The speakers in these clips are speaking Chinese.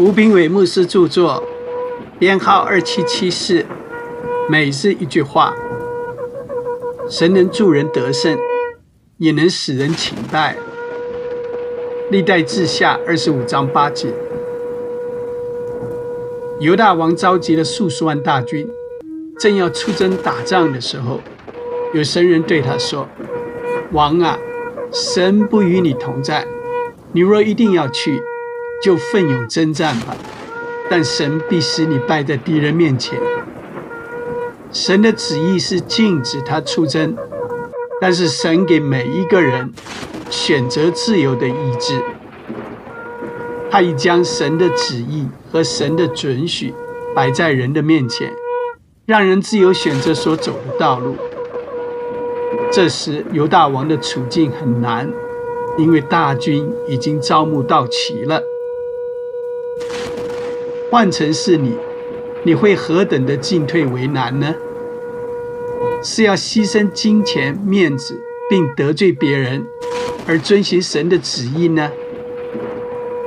吴秉伟牧师著作，编号2774，每日一句话。神能助人得胜，也能使人勤拜。历代志下25章8节。犹大王召集了数十万大军，正要出征打仗的时候，有神人对他说：“王啊，神不与你同在，你若一定要去，就奋勇征战吧，但神必使你败在敌人面前。”神的旨意是禁止他出征，但是神给每一个人选择自由的意志。他已将神的旨意和神的准许摆在人的面前，让人自由选择所走的道路。这时犹大王的处境很难，因为大军已经招募到齐了。换成是你，你会何等的进退为难呢？是要牺牲金钱、面子，并得罪别人，而遵循神的旨意呢？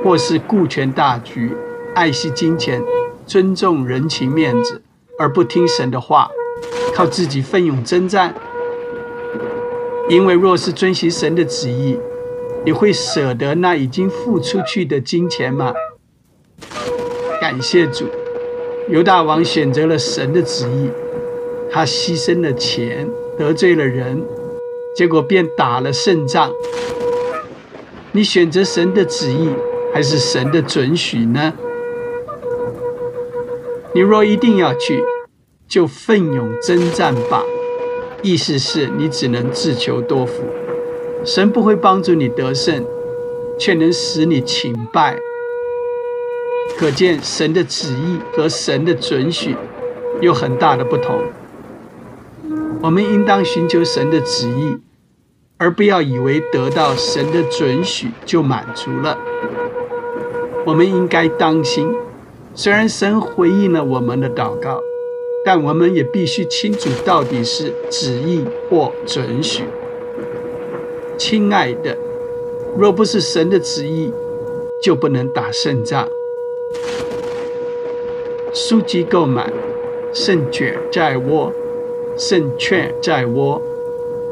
或是顾全大局，爱惜金钱，尊重人情面子，而不听神的话，靠自己奋勇征战？因为若是遵循神的旨意，你会舍得那已经付出去的金钱吗？感谢主，犹大王选择了神的旨意，他牺牲了钱，得罪了人，结果便打了胜仗。你选择神的旨意还是神的准许呢？你若一定要去，就奋勇征战吧。意思是你只能自求多福，神不会帮助你得胜，却能使你勤拜。可见神的旨意和神的准许有很大的不同。我们应当寻求神的旨意，而不要以为得到神的准许就满足了。我们应该当心，虽然神回应了我们的祷告，但我们也必须清楚到底是旨意或准许。亲爱的，若不是神的旨意，就不能打胜仗。书籍购买，胜券在握。